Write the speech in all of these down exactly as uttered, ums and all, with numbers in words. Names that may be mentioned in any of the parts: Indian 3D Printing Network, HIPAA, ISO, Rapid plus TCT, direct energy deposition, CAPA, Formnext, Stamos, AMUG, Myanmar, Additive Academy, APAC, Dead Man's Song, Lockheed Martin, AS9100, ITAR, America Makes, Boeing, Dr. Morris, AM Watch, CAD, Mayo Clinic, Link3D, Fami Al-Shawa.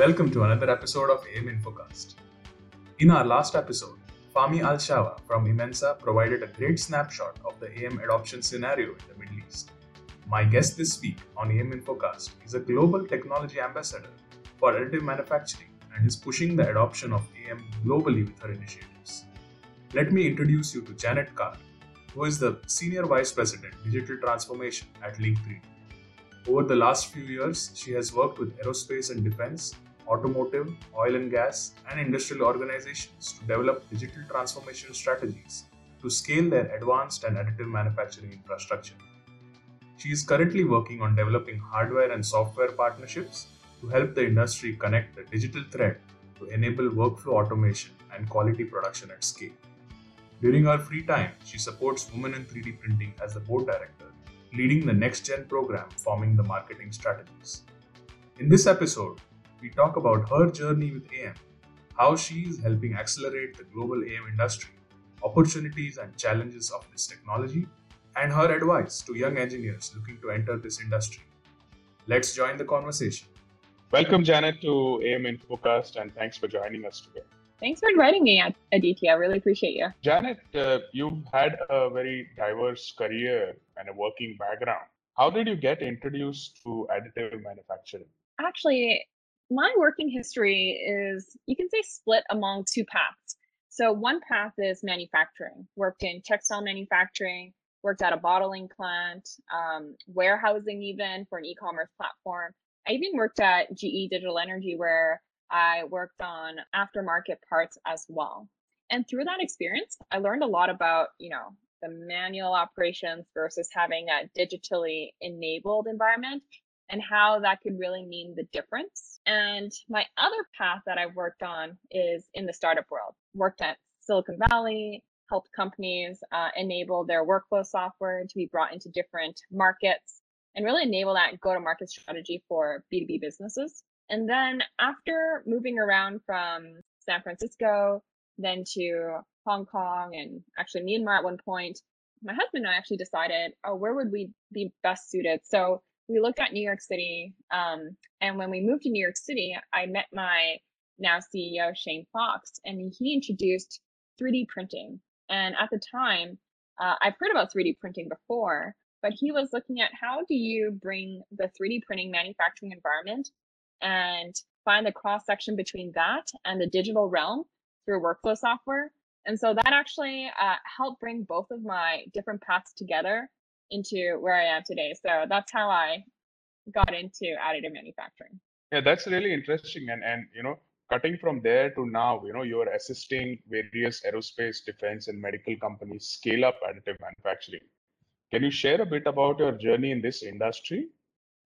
Welcome to another episode of A M Infocast. In our last episode, Fami Al-Shawa from Imensa provided a great snapshot of the A M adoption scenario in the Middle East. My guest this week on A M Infocast is a global technology ambassador for additive manufacturing and is pushing the adoption of A M globally with her initiatives. Let me introduce you to Janet Carr, who is the Senior Vice President, Digital Transformation at Link three D. Over the last few years, she has worked with aerospace and defense, automotive, oil and gas, and industrial organizations to develop digital transformation strategies to scale their advanced and additive manufacturing infrastructure. She is currently working on developing hardware and software partnerships to help the industry connect the digital thread to enable workflow automation and quality production at scale. During her free time, she supports Women in three D Printing as the board director, leading the Next Gen program, forming the marketing strategies. In this episode, we talk about her journey with A M, how she is helping accelerate the global A M industry, opportunities and challenges of this technology, and her advice to young engineers looking to enter this industry. Let's join the conversation. Welcome, Janet, to A M Infocast, and thanks for joining us today. Thanks for inviting me, Aditya. I really appreciate you. Janet, uh, you've had a very diverse career and a working background. How did you get introduced to additive manufacturing? Actually, my working history is, you can say, split among two paths. So one path is manufacturing. Worked in textile manufacturing, worked at a bottling plant, um, warehousing even for an e-commerce platform. I even worked at G E Digital Energy, where I worked on aftermarket parts as well. And through that experience, I learned a lot about, you know, the manual operations versus having a digitally enabled environment and how that could really mean the difference. And my other path that I've worked on is in the startup world. Worked at Silicon Valley, helped companies uh, enable their workflow software to be brought into different markets and really enable that go-to-market strategy for B two B businesses. And then after moving around from San Francisco, then to Hong Kong and actually Myanmar at one point, my husband and I actually decided, oh, where would we be best suited? So we looked at New York City. Um, and when we moved to New York City, I met my now C E O, Shane Fox, and he introduced three D printing. And at the time, uh, I've heard about three D printing before, but he was looking at how do you bring the three D printing manufacturing environment and find the cross-section between that and the digital realm through workflow software. And so that actually uh, helped bring both of my different paths together into where I am today. So that's how I got into additive manufacturing. Yeah, that's really interesting. And, and you know, cutting from there to now, you know, you're assisting various aerospace, defense, and medical companies scale up additive manufacturing. Can you share a bit about your journey in this industry?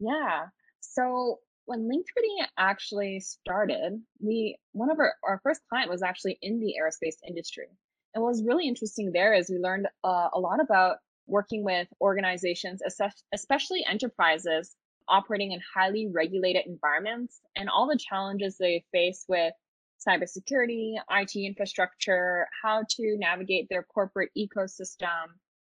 Yeah. So when Link three D actually started, we one of our, our first client was actually in the aerospace industry. And what was really interesting there is we learned uh, a lot about working with organizations, especially enterprises operating in highly regulated environments and all the challenges they face with cybersecurity, I T infrastructure, how to navigate their corporate ecosystem.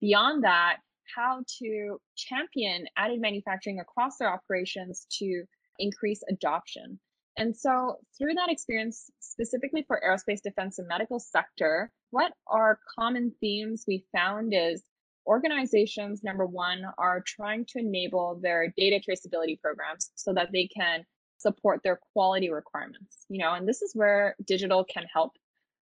Beyond that, how to champion additive manufacturing across their operations to increase adoption. And so through that experience, specifically for aerospace, defense, and medical sector, what are common themes we found is organizations, number one, are trying to enable their data traceability programs so that they can support their quality requirements, you know, and this is where digital can help.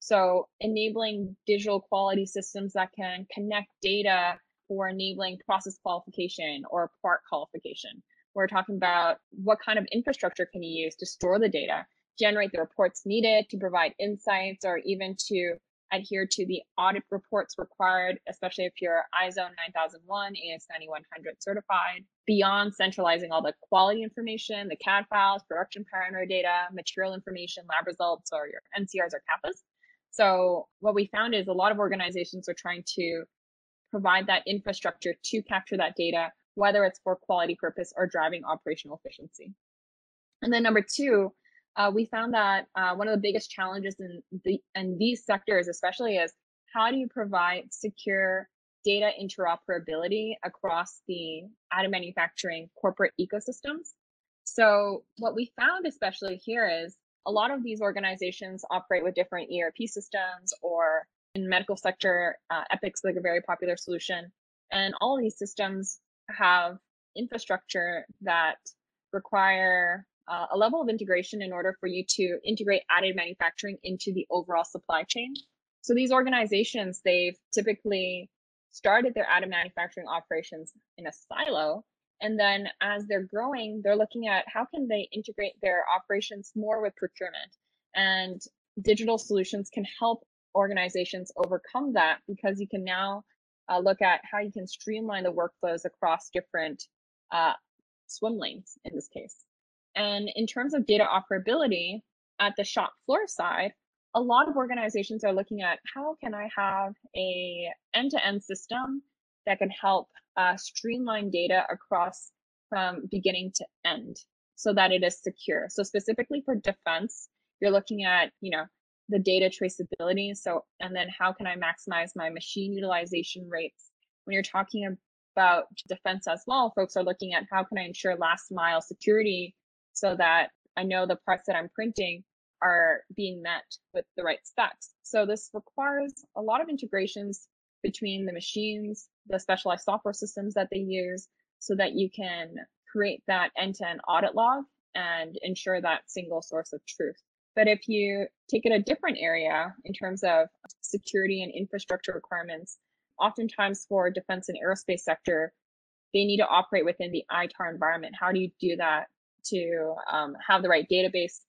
So enabling digital quality systems that can connect data for enabling process qualification or part qualification. We're talking about what kind of infrastructure can you use to store the data, generate the reports needed to provide insights, or even to adhere to the audit reports required, especially if you're I S O nine thousand one, A S ninety-one hundred certified. Beyond centralizing all the quality information, the C A D files, production parameter data, material information, lab results, or your N C Rs or CAPAs. So what we found is a lot of organizations are trying to provide that infrastructure to capture that data, whether it's for quality purpose or driving operational efficiency. And then number two, uh, we found that uh, one of the biggest challenges in, the, in these sectors, especially, is how do you provide secure data interoperability across the additive manufacturing corporate ecosystems? So what we found, especially here, is a lot of these organizations operate with different E R P systems, or in medical sector, uh, Epic's like a very popular solution. And all of these systems have infrastructure that require uh, a level of integration in order for you to integrate additive manufacturing into the overall supply chain. So these organizations, they've typically started their additive manufacturing operations in a silo. And then as they're growing, they're looking at how can they integrate their operations more with procurement, and digital solutions can help organizations overcome that, because you can now uh, look at how you can streamline the workflows across different uh, swim lanes in this case. And in terms of data operability at the shop floor side, a lot of organizations are looking at how can I have a end-to-end system that can help uh, streamline data across from beginning to end so that it is secure. So specifically for defense, you're looking at, you know, the data traceability. So, and then how can I maximize my machine utilization rates? When you're talking about defense as well, folks are looking at how can I ensure last mile security so that I know the parts that I'm printing are being met with the right specs. So this requires a lot of integrations between the machines, the specialized software systems that they use, so that you can create that end-to-end audit log and ensure that single source of truth. But if you take it a different area in terms of security and infrastructure requirements, oftentimes for defense and aerospace sector, they need to operate within the I T A R environment. How do you do that to um, have the right databases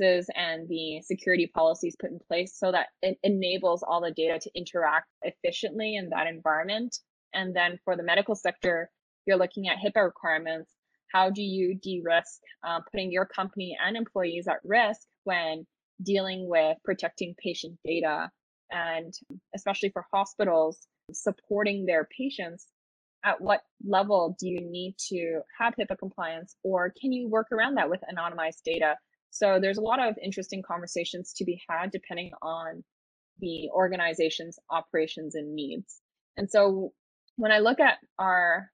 and the security policies put in place so that it enables all the data to interact efficiently in that environment? And then for the medical sector, you're looking at HIPAA requirements. How do you de-risk uh, putting your company and employees at risk when dealing with protecting patient data, and especially for hospitals supporting their patients? At what level do you need to have HIPAA compliance, or can you work around that with anonymized data? So there's a lot of interesting conversations to be had depending on the organization's operations and needs. And so when I look at our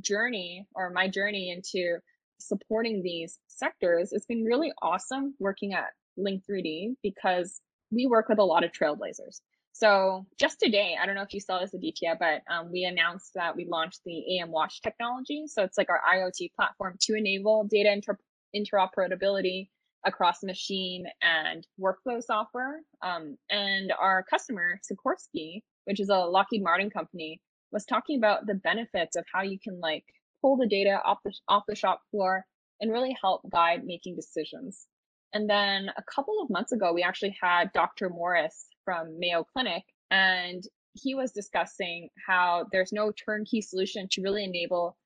journey, or my journey into supporting these sectors, it's been really awesome working at Link three D because we work with a lot of trailblazers. So just today, I don't know if you saw this, Aditya, but um, we announced that we launched the A M Watch technology. So it's like our IoT platform to enable data inter interoperability across machine and workflow software. Um, and our customer, Sikorsky, which is a Lockheed Martin company, was talking about the benefits of how you can like pull the data off the, off the shop floor and really help guide making decisions. And then a couple of months ago, we actually had Doctor Morris from Mayo Clinic, and he was discussing how there's no turnkey solution to really enable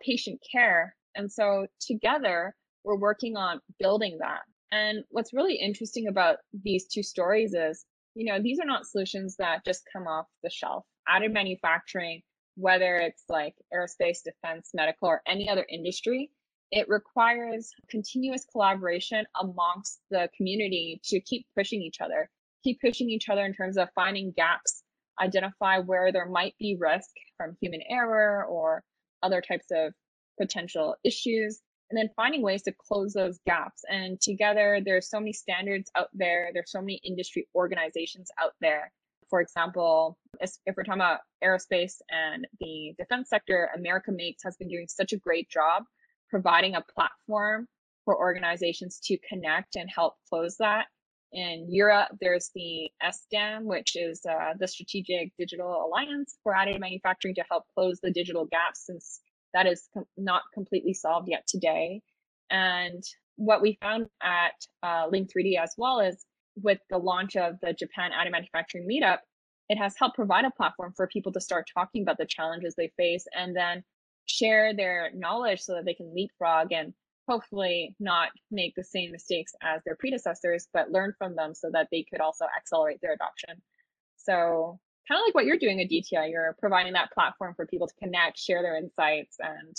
patient care. And so together, we're working on building that. And what's really interesting about these two stories is, you know, these are not solutions that just come off the shelf. Additive manufacturing, whether it's like aerospace, defense, medical, or any other industry, it requires continuous collaboration amongst the community to keep pushing each other, keep pushing each other in terms of finding gaps, identify where there might be risk from human error or other types of potential issues, and then finding ways to close those gaps. And together, there's so many standards out there, there's so many industry organizations out there. For example, if we're talking about aerospace and the defense sector, America Makes has been doing such a great job providing a platform for organizations to connect and help close that. In Europe, there's the S D A M, which is uh, the Strategic Digital Alliance for Additive Manufacturing, to help close the digital gaps, since that is com not completely solved yet today. And what we found at uh, Link three D as well is, with the launch of the Japan Additive Manufacturing Meetup, it has helped provide a platform for people to start talking about the challenges they face and then share their knowledge so that they can leapfrog and hopefully not make the same mistakes as their predecessors, but learn from them so that they could also accelerate their adoption. So kind of like what you're doing at D T I, you're providing that platform for people to connect, share their insights, and,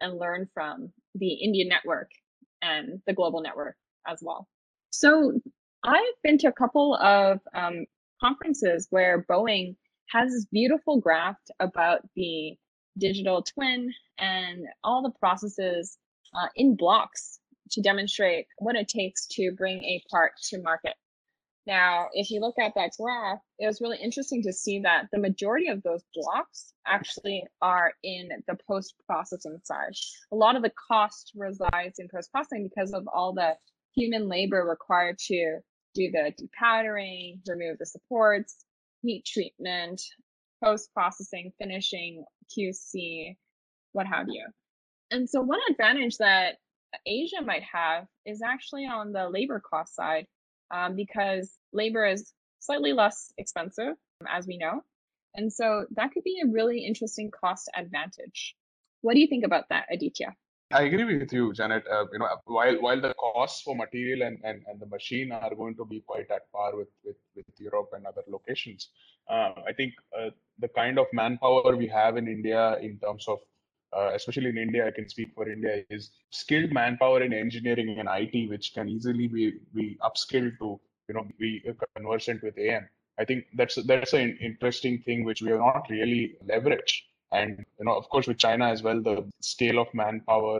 and learn from the Indian network and the global network as well. So I've been to a couple of um, conferences where Boeing has this beautiful graph about the digital twin and all the processes uh, in blocks to demonstrate what it takes to bring a part to market. Now, if you look at that graph, it was really interesting to see that the majority of those blocks actually are in the post-processing side. A lot of the cost resides in post-processing because of all the human labor required to do the depowdering, remove the supports, heat treatment, post-processing, finishing, Q C, what have you. And so one advantage that Asia might have is actually on the labor cost side, um, because labor is slightly less expensive, as we know. And so that could be a really interesting cost advantage. What do you think about that, Aditya? I agree with you, Janet. Uh, you know, while while the costs for material and, and, and the machine are going to be quite at par with, with, with Europe and other locations, uh, I think uh, the kind of manpower we have in India in terms of, uh, especially in India, I can speak for India, is skilled manpower in engineering and I T, which can easily be, be upskilled to, you know, be conversant with A M. I think that's that's an interesting thing which we have not really leveraged. And, you know, of course, with China as well, the scale of manpower,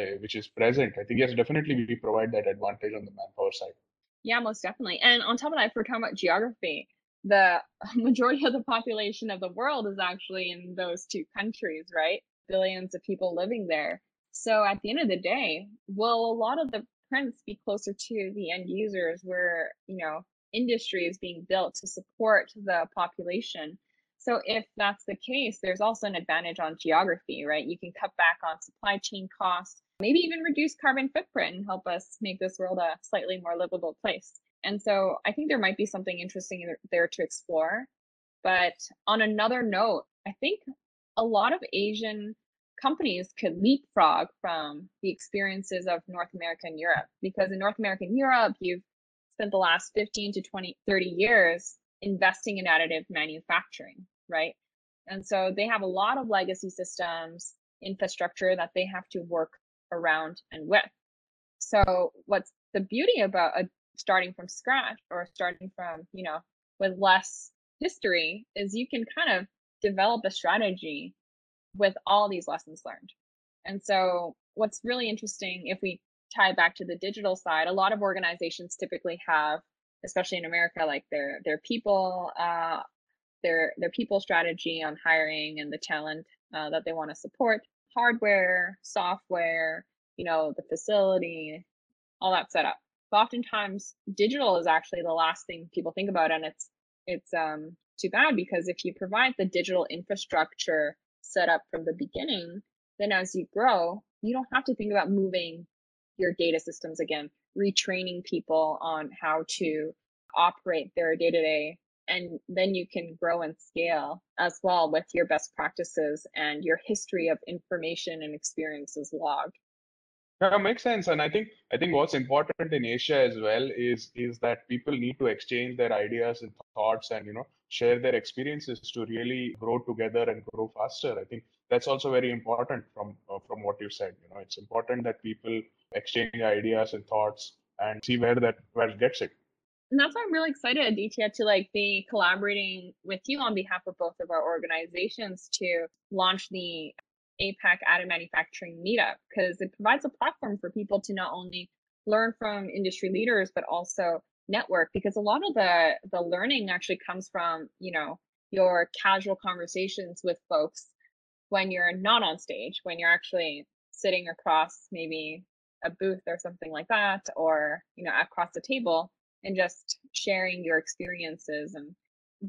uh, which is present, I think, yes, definitely we provide that advantage on the manpower side. Yeah, most definitely. And on top of that, if we're talking about geography, the majority of the population of the world is actually in those two countries, right? Billions of people living there. So at the end of the day, will a lot of the prints be closer to the end users where, you know, industry is being built to support the population? So if that's the case, there's also an advantage on geography, right? You can cut back on supply chain costs, maybe even reduce carbon footprint and help us make this world a slightly more livable place. And so I think there might be something interesting there to explore. But on another note, I think a lot of Asian companies could leapfrog from the experiences of North America and Europe, because in North America and Europe, you've spent the last fifteen to twenty, thirty years investing in additive manufacturing, right? And so they have a lot of legacy systems, infrastructure that they have to work around and with. So what's the beauty about a, starting from scratch or starting from, you know, with less history is you can kind of develop a strategy with all these lessons learned. And so what's really interesting, if we tie back to the digital side, a lot of organizations typically have, especially in America, like their their people, uh, their their people strategy on hiring and the talent uh, that they want to support, hardware, software, you know, the facility, all that set up. But oftentimes, digital is actually the last thing people think about, and it's it's um, too bad, because if you provide the digital infrastructure set up from the beginning, then as you grow, you don't have to think about moving your data systems again, retraining people on how to operate their day-to-day, and then you can grow and scale as well with your best practices and your history of information and experiences logged. That makes sense. And I think I think what's important in Asia as well is is that people need to exchange their ideas and thoughts, and, you know, share their experiences to really grow together and grow faster. I think that's also very important from uh, from what you said. You know, it's important that people exchange ideas and thoughts and see where that where it gets it. And that's why I'm really excited, Aditya, to like be collaborating with you on behalf of both of our organizations to launch the APAC Additive Manufacturing Meetup, because it provides a platform for people to not only learn from industry leaders, but also network, because a lot of the, the learning actually comes from, you know, your casual conversations with folks when you're not on stage, when you're actually sitting across maybe a booth or something like that, or, you know, across the table and just sharing your experiences. And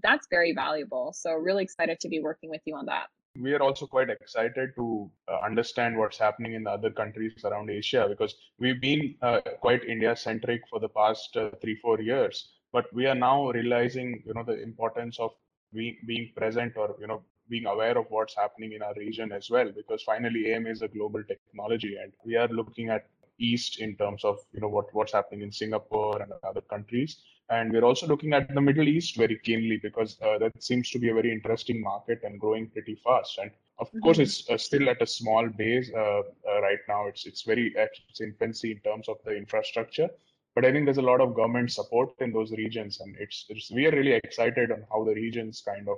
that's very valuable. So really excited to be working with you on that. We are also quite excited to uh, understand what's happening in the other countries around Asia, because we've been uh, quite India-centric for the past uh, three, four years. But we are now realizing, you know, the importance of being, being present, or, you know, being aware of what's happening in our region as well, because finally A M is a global technology, and we are looking at East in terms of, you know, what, what's happening in Singapore and other countries. And we're also looking at the Middle East very keenly, because uh, that seems to be a very interesting market and growing pretty fast. And of mm-hmm. course, it's uh, still at a small base uh, uh, right now. It's it's very at its infancy in terms of the infrastructure. But I think there's a lot of government support in those regions. And it's, it's we are really excited on how the region's kind of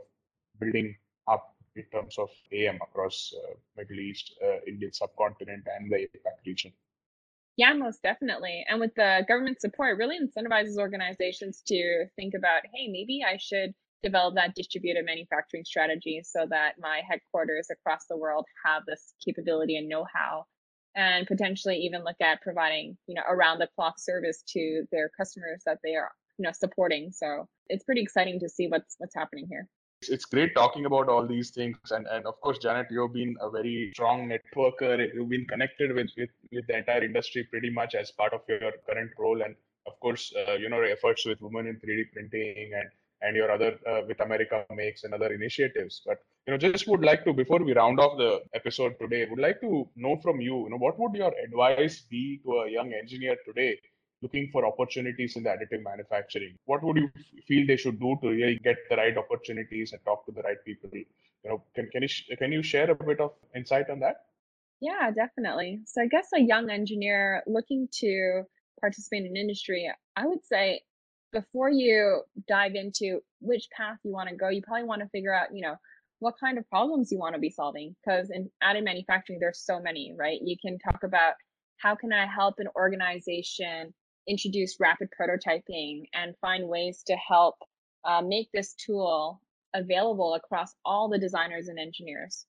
building up in terms of A M across uh, Middle East, uh, Indian subcontinent, and the APAC region. Yeah, most definitely. And with the government support, it really incentivizes organizations to think about, hey, maybe I should develop that distributed manufacturing strategy so that my headquarters across the world have this capability and know-how, and potentially even look at providing, you know, around the clock service to their customers that they are, you know, supporting. So it's pretty exciting to see what's what's happening here. It's great talking about all these things. And, and of course, Janet, you've been a very strong networker. You've been connected with, with, with the entire industry pretty much as part of your current role. And of course, uh, you know, efforts with Women in three D Printing and, and your other uh, with America Makes and other initiatives. But, you know, just would like to, before we round off the episode today, would like to know from you, you know, what would your advice be to a young engineer today looking for opportunities in the additive manufacturing? What would you feel they should do to really get the right opportunities and talk to the right people? You know, can can you sh- can you share a bit of insight on that? Yeah, definitely. So I guess a young engineer looking to participate in industry, I would say before you dive into which path you want to go, you probably want to figure out, you know, what kind of problems you want to be solving, because in additive manufacturing, there's so many, right? You can talk about how can I help an organization introduce rapid prototyping and find ways to help uh, make this tool available across all the designers and engineers.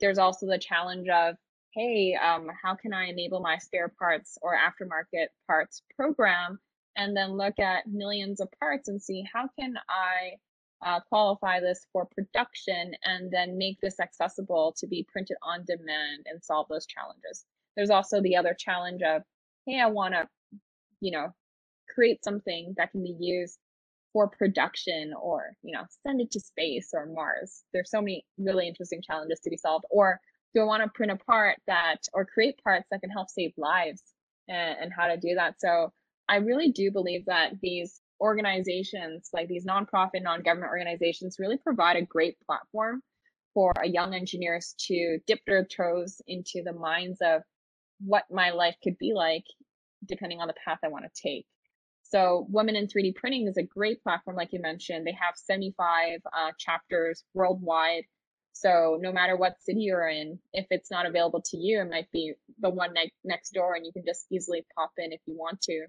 There's also the challenge of, hey, um, how can I enable my spare parts or aftermarket parts program, and then look at millions of parts and see how can I uh, qualify this for production and then make this accessible to be printed on demand and solve those challenges. There's also the other challenge of, hey, I want to you know, create something that can be used for production or, you know, send it to space or Mars. There's so many really interesting challenges to be solved. Or do I want to print a part that, or create parts that can help save lives, and, and how to do that. So I really do believe that these organizations, like these nonprofit, non-government organizations, really provide a great platform for young engineers to dip their toes into the minds of what my life could be like, depending on the path I want to take. So Women in three D Printing is a great platform, like you mentioned. They have seventy-five uh, chapters worldwide. So no matter what city you're in, if it's not available to you, it might be the one ne- next door, and you can just easily pop in if you want to.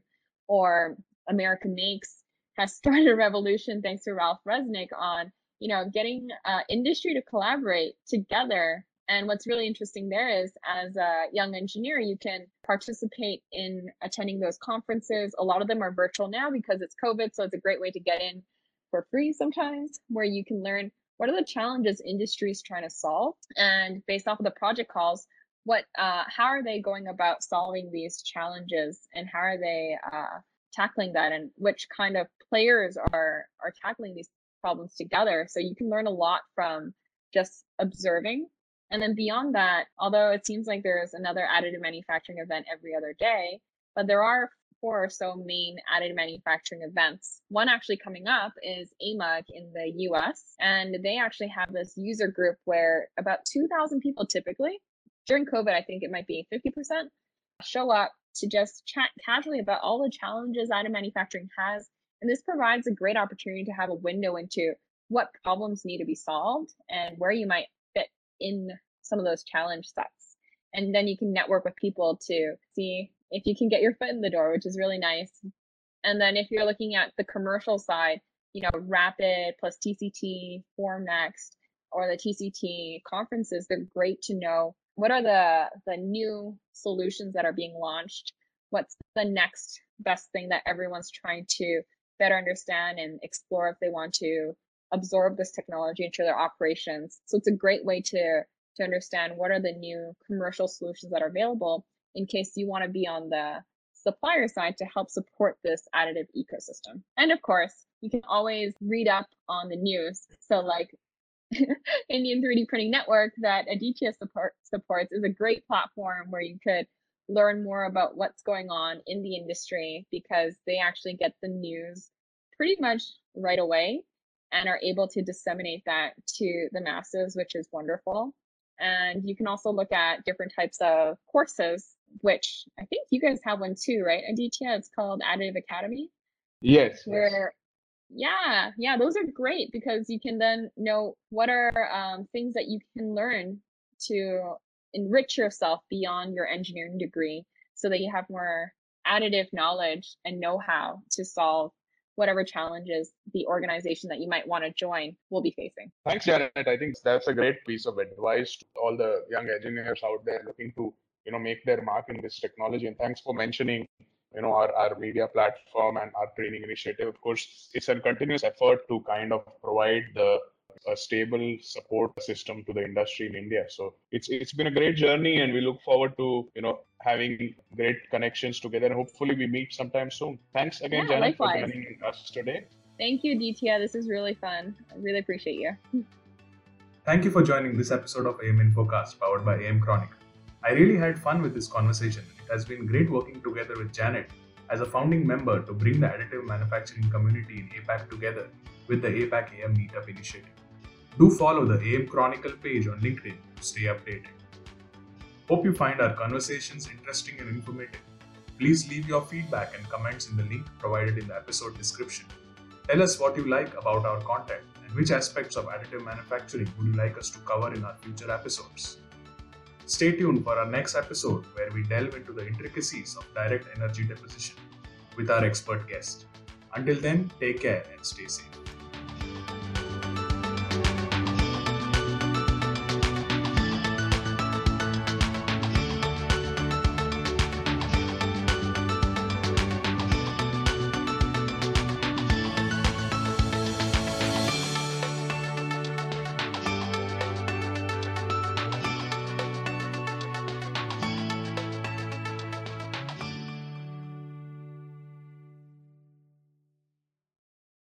Or America Makes has started a revolution, thanks to Ralph Resnick, on, you know, getting uh, industry to collaborate together. And what's really interesting there is, as a young engineer, you can participate in attending those conferences. A lot of them are virtual now because it's COVID, so it's a great way to get in for free sometimes, where you can learn what are the challenges industry is trying to solve, and based off of the project calls, what, uh, how are they going about solving these challenges, and how are they uh, tackling that, and which kind of players are are tackling these problems together. So you can learn a lot from just observing. And then beyond that, although it seems like there's another additive manufacturing event every other day, but there are four or so main additive manufacturing events. One actually coming up is A M U G in the U S, and they actually have this user group where about two thousand people typically, during COVID, I think it might be fifty percent, show up to just chat casually about all the challenges additive manufacturing has. And this provides a great opportunity to have a window into what problems need to be solved and where you might in some of those challenge sets. And then you can network with people to see if you can get your foot in the door, which is really nice. And then if you're looking at the commercial side, you know, Rapid plus T C T, Formnext, or the T C T conferences, they're great to know what are the, the new solutions that are being launched, what's the next best thing that everyone's trying to better understand and explore if they want to absorb this technology into their operations. So it's a great way to to understand what are the new commercial solutions that are available in case you want to be on the supplier side to help support this additive ecosystem. And of course, you can always read up on the news. So like Indian three D Printing Network that Aditya support, supports is a great platform where you could learn more about what's going on in the industry, because they actually get the news pretty much right away and are able to disseminate that to the masses, which is wonderful. And you can also look at different types of courses, which I think you guys have one too, right, Aditya? It's called Additive Academy. Yes. Where, yes. Yeah, yeah, those are great because you can then know what are um, things that you can learn to enrich yourself beyond your engineering degree so that you have more additive knowledge and know-how to solve whatever challenges the organization that you might want to join will be facing. Thanks, Janet. I think that's a great piece of advice to all the young engineers out there looking to, you know, make their mark in this technology. And thanks for mentioning, you know, our, our media platform and our training initiative. Of course, it's a continuous effort to kind of provide the a stable support system to the industry in India. So it's it's been a great journey, and we look forward to, you know, having great connections together, and hopefully we meet sometime soon. Thanks again, yeah, Janet, likewise. for joining us today. Thank you, D T I. This is really fun. I really appreciate you. Thank you for joining this episode of A M Infocast, powered by A M Chronicle. I really had fun with this conversation. It has been great working together with Janet as a founding member to bring the additive manufacturing community in APAC together with the APAC A M Meetup initiative. Do follow the A M Chronicle page on LinkedIn to stay updated. Hope you find our conversations interesting and informative. Please leave your feedback and comments in the link provided in the episode description. Tell us what you like about our content and which aspects of additive manufacturing would you like us to cover in our future episodes. Stay tuned for our next episode, where we delve into the intricacies of direct energy deposition with our expert guest. Until then, take care and stay safe.